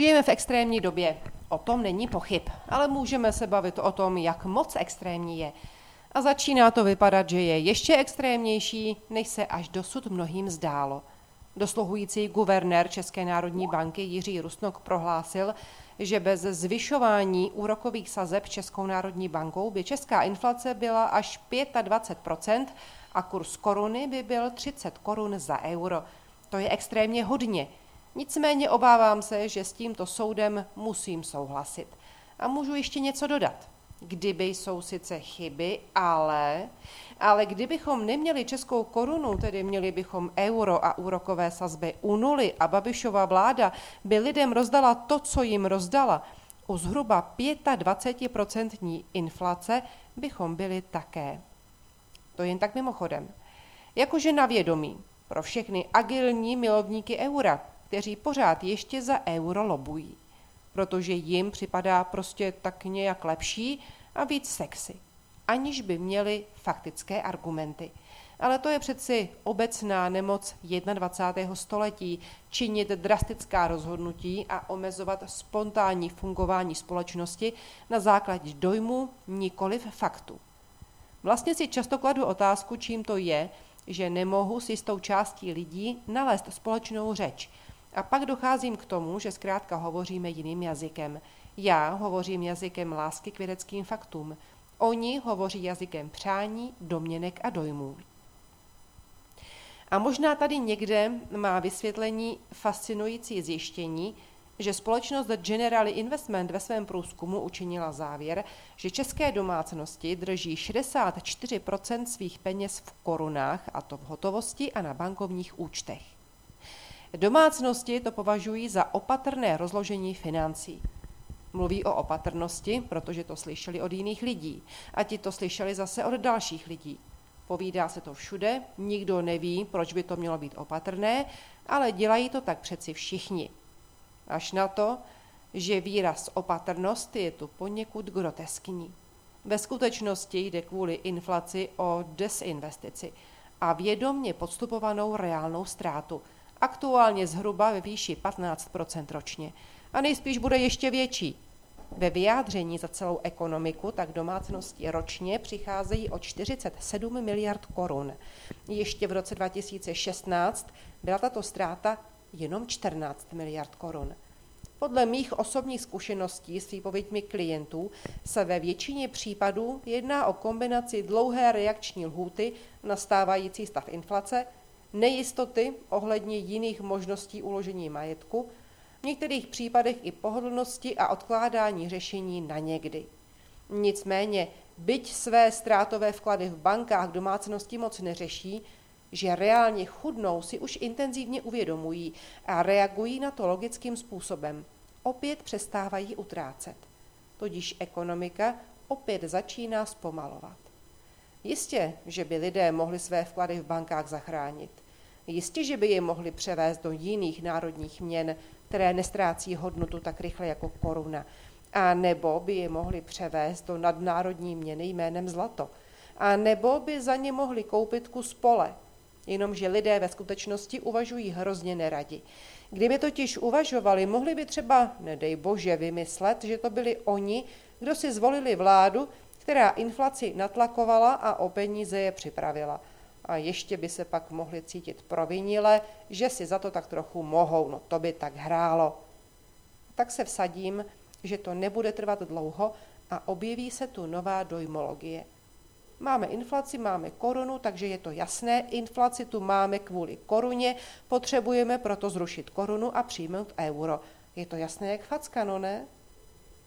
Žijeme v extrémní době, o tom není pochyb, ale můžeme se bavit o tom, jak moc extrémní je. A začíná to vypadat, že je ještě extrémnější, než se až dosud mnohým zdálo. Dosluhující guvernér České národní banky Jiří Rusnok prohlásil, že bez zvyšování úrokových sazeb Českou národní bankou by česká inflace byla až 25% a kurz koruny by byl 30 korun za euro. To je extrémně hodně. Nicméně obávám se, že s tímto soudem musím souhlasit. A můžu ještě něco dodat. Kdyby jsou sice chyby, ale kdybychom neměli českou korunu, tedy měli bychom euro a úrokové sazby u nuly a Babišova vláda by lidem rozdala to, co jim rozdala, u zhruba 25% inflace bychom byli také. To jen tak mimochodem. Jakože na vědomí pro všechny agilní milovníky eura, kteří pořád ještě za euro lobují, protože jim připadá prostě tak nějak lepší a víc sexy, aniž by měli faktické argumenty. Ale to je přeci obecná nemoc 21. století, činit drastická rozhodnutí a omezovat spontánní fungování společnosti na základě dojmu, nikoliv faktu. Vlastně si často kladu otázku, čím to je, že nemohu s jistou částí lidí nalézt společnou řeč. A pak docházím k tomu, že zkrátka hovoříme jiným jazykem. Já hovořím jazykem lásky k vědeckým faktům. Oni hovoří jazykem přání, domněnek a dojmů. A možná tady někde má vysvětlení fascinující zjištění, že společnost Generali Investment ve svém průzkumu učinila závěr, že české domácnosti drží 64% svých peněz v korunách, a to v hotovosti a na bankovních účtech. Domácnosti to považují za opatrné rozložení financí. Mluví o opatrnosti, protože to slyšeli od jiných lidí a ti to slyšeli zase od dalších lidí. Povídá se to všude, nikdo neví, proč by to mělo být opatrné, ale dělají to tak přeci všichni. Až na to, že výraz opatrnost je tu poněkud groteskní. Ve skutečnosti jde kvůli inflaci o desinvestici a vědomně podstupovanou reálnou ztrátu, aktuálně zhruba ve výši 15% ročně. A nejspíš bude ještě větší. Ve vyjádření za celou ekonomiku tak domácnosti ročně přicházejí o 47 miliard korun. Ještě v roce 2016 byla tato ztráta jenom 14 miliard korun. Podle mých osobních zkušeností s výpověďmi klientů se ve většině případů jedná o kombinaci dlouhé reakční lhůty na stávající stav inflace, nejistoty ohledně jiných možností uložení majetku, v některých případech i pohodlnosti a odkládání řešení na někdy. Nicméně, byť své ztrátové vklady v bankách domácnosti moc neřeší, že reálně chudnou si už intenzivně uvědomují a reagují na to logickým způsobem. Opět přestávají utrácet. Tudíž ekonomika opět začíná zpomalovat. Jistě, že by lidé mohli své vklady v bankách zachránit. Jistě, že by je mohli převést do jiných národních měn, které nestrácí hodnotu tak rychle jako koruna. A nebo by je mohli převést do nadnárodní měny jménem zlato. A nebo by za ně mohli koupit kus pole. Jenomže lidé ve skutečnosti uvažují hrozně neradi. Kdyby totiž uvažovali, mohli by třeba, nedej bože, vymyslet, že to byli oni, kdo si zvolili vládu, která inflaci natlakovala a o peníze je připravila. A ještě by se pak mohli cítit provinile, že si za to tak trochu mohou, no to by tak hrálo. Tak se vsadím, že to nebude trvat dlouho a objeví se tu nová dojmologie. Máme inflaci, máme korunu, takže je to jasné, inflaci tu máme kvůli koruně, potřebujeme proto zrušit korunu a přijmout euro. Je to jasné jak facka, no ne?